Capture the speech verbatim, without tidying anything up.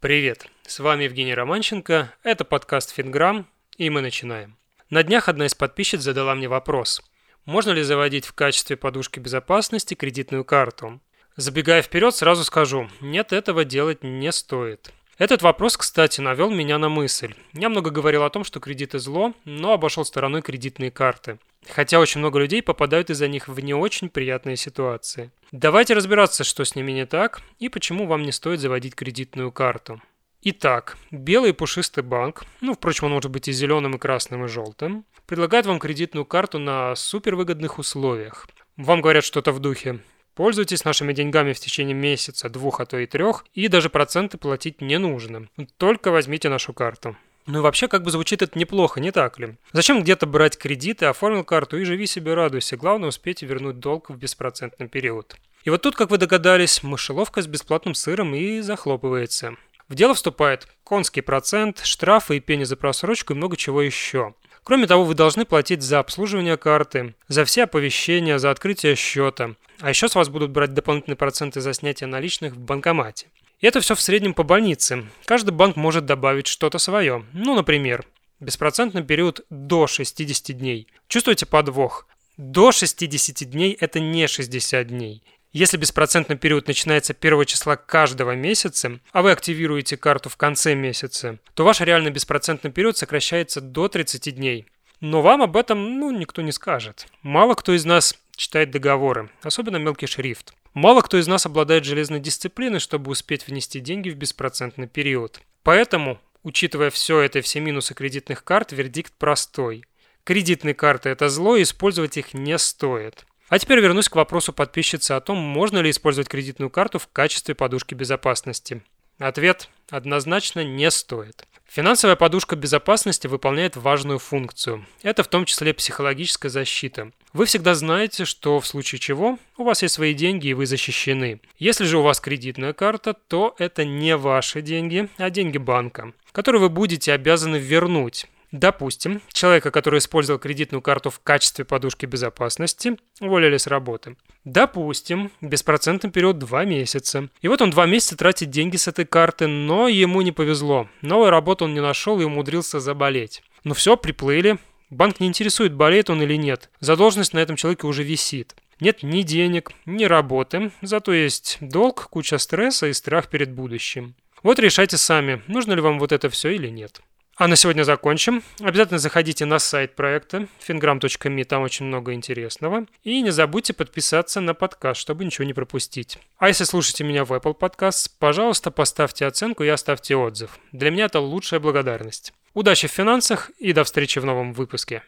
Привет, с вами Евгений Романченко, это подкаст «Финграм», и мы начинаем. На днях одна из подписчиц задала мне вопрос, можно ли заводить в качестве подушки безопасности кредитную карту. Забегая вперед, сразу скажу, нет, этого делать не стоит. Этот вопрос, кстати, навел меня на мысль. Я много говорил о том, что кредиты зло, но обошел стороной кредитные карты. Хотя очень много людей попадают из-за них в не очень приятные ситуации. Давайте разбираться, что с ними не так и почему вам не стоит заводить кредитную карту. Итак, белый пушистый банк, ну, впрочем, он может быть и зеленым, и красным, и желтым, предлагает вам кредитную карту на супервыгодных условиях. Вам говорят что-то в духе: пользуйтесь нашими деньгами в течение месяца, двух, а то и трех, и даже проценты платить не нужно. Только возьмите нашу карту. Ну и вообще, как бы звучит это неплохо, не так ли? Зачем где-то брать кредиты, оформил карту и живи себе, радуйся. Главное, успеть вернуть долг в беспроцентный период. И вот тут, как вы догадались, мышеловка с бесплатным сыром и захлопывается. В дело вступает конский процент, штрафы и пени за просрочку и много чего еще. Кроме того, вы должны платить за обслуживание карты, за все оповещения, за открытие счета. А еще с вас будут брать дополнительные проценты за снятие наличных в банкомате. И это все в среднем по больнице. Каждый банк может добавить что-то свое. Ну, например, беспроцентный период до шестидесяти дней. Чувствуете подвох? До шестидесяти дней это не шестьдесят дней. Если беспроцентный период начинается первого числа каждого месяца, а вы активируете карту в конце месяца, то ваш реальный беспроцентный период сокращается до тридцати дней. Но вам об этом, ну, никто не скажет. Мало кто из нас читает договоры, особенно мелкий шрифт. Мало кто из нас обладает железной дисциплиной, чтобы успеть внести деньги в беспроцентный период. Поэтому, учитывая все это и все минусы кредитных карт, вердикт простой. Кредитные карты – это зло, и использовать их не стоит. А теперь вернусь к вопросу подписчицы о том, можно ли использовать кредитную карту в качестве подушки безопасности. Ответ – однозначно не стоит. Финансовая подушка безопасности выполняет важную функцию. Это в том числе психологическая защита. Вы всегда знаете, что в случае чего у вас есть свои деньги и вы защищены. Если же у вас кредитная карта, то это не ваши деньги, а деньги банка, которые вы будете обязаны вернуть. Допустим, человека, который использовал кредитную карту в качестве подушки безопасности, уволили с работы. Допустим, беспроцентный период два месяца. И вот он два месяца тратит деньги с этой карты, но ему не повезло. Новую работу он не нашел и умудрился заболеть. Ну все, приплыли. Банк не интересует, болеет он или нет. Задолженность на этом человеке уже висит. Нет ни денег, ни работы, зато есть долг, куча стресса и страх перед будущим. Вот решайте сами, нужно ли вам вот это все или нет. А на сегодня закончим. Обязательно заходите на сайт проекта fingram точка me, там очень много интересного. И не забудьте подписаться на подкаст, чтобы ничего не пропустить. А если слушаете меня в Apple Podcast, пожалуйста, поставьте оценку и оставьте отзыв. Для меня это лучшая благодарность. Удачи в финансах и до встречи в новом выпуске.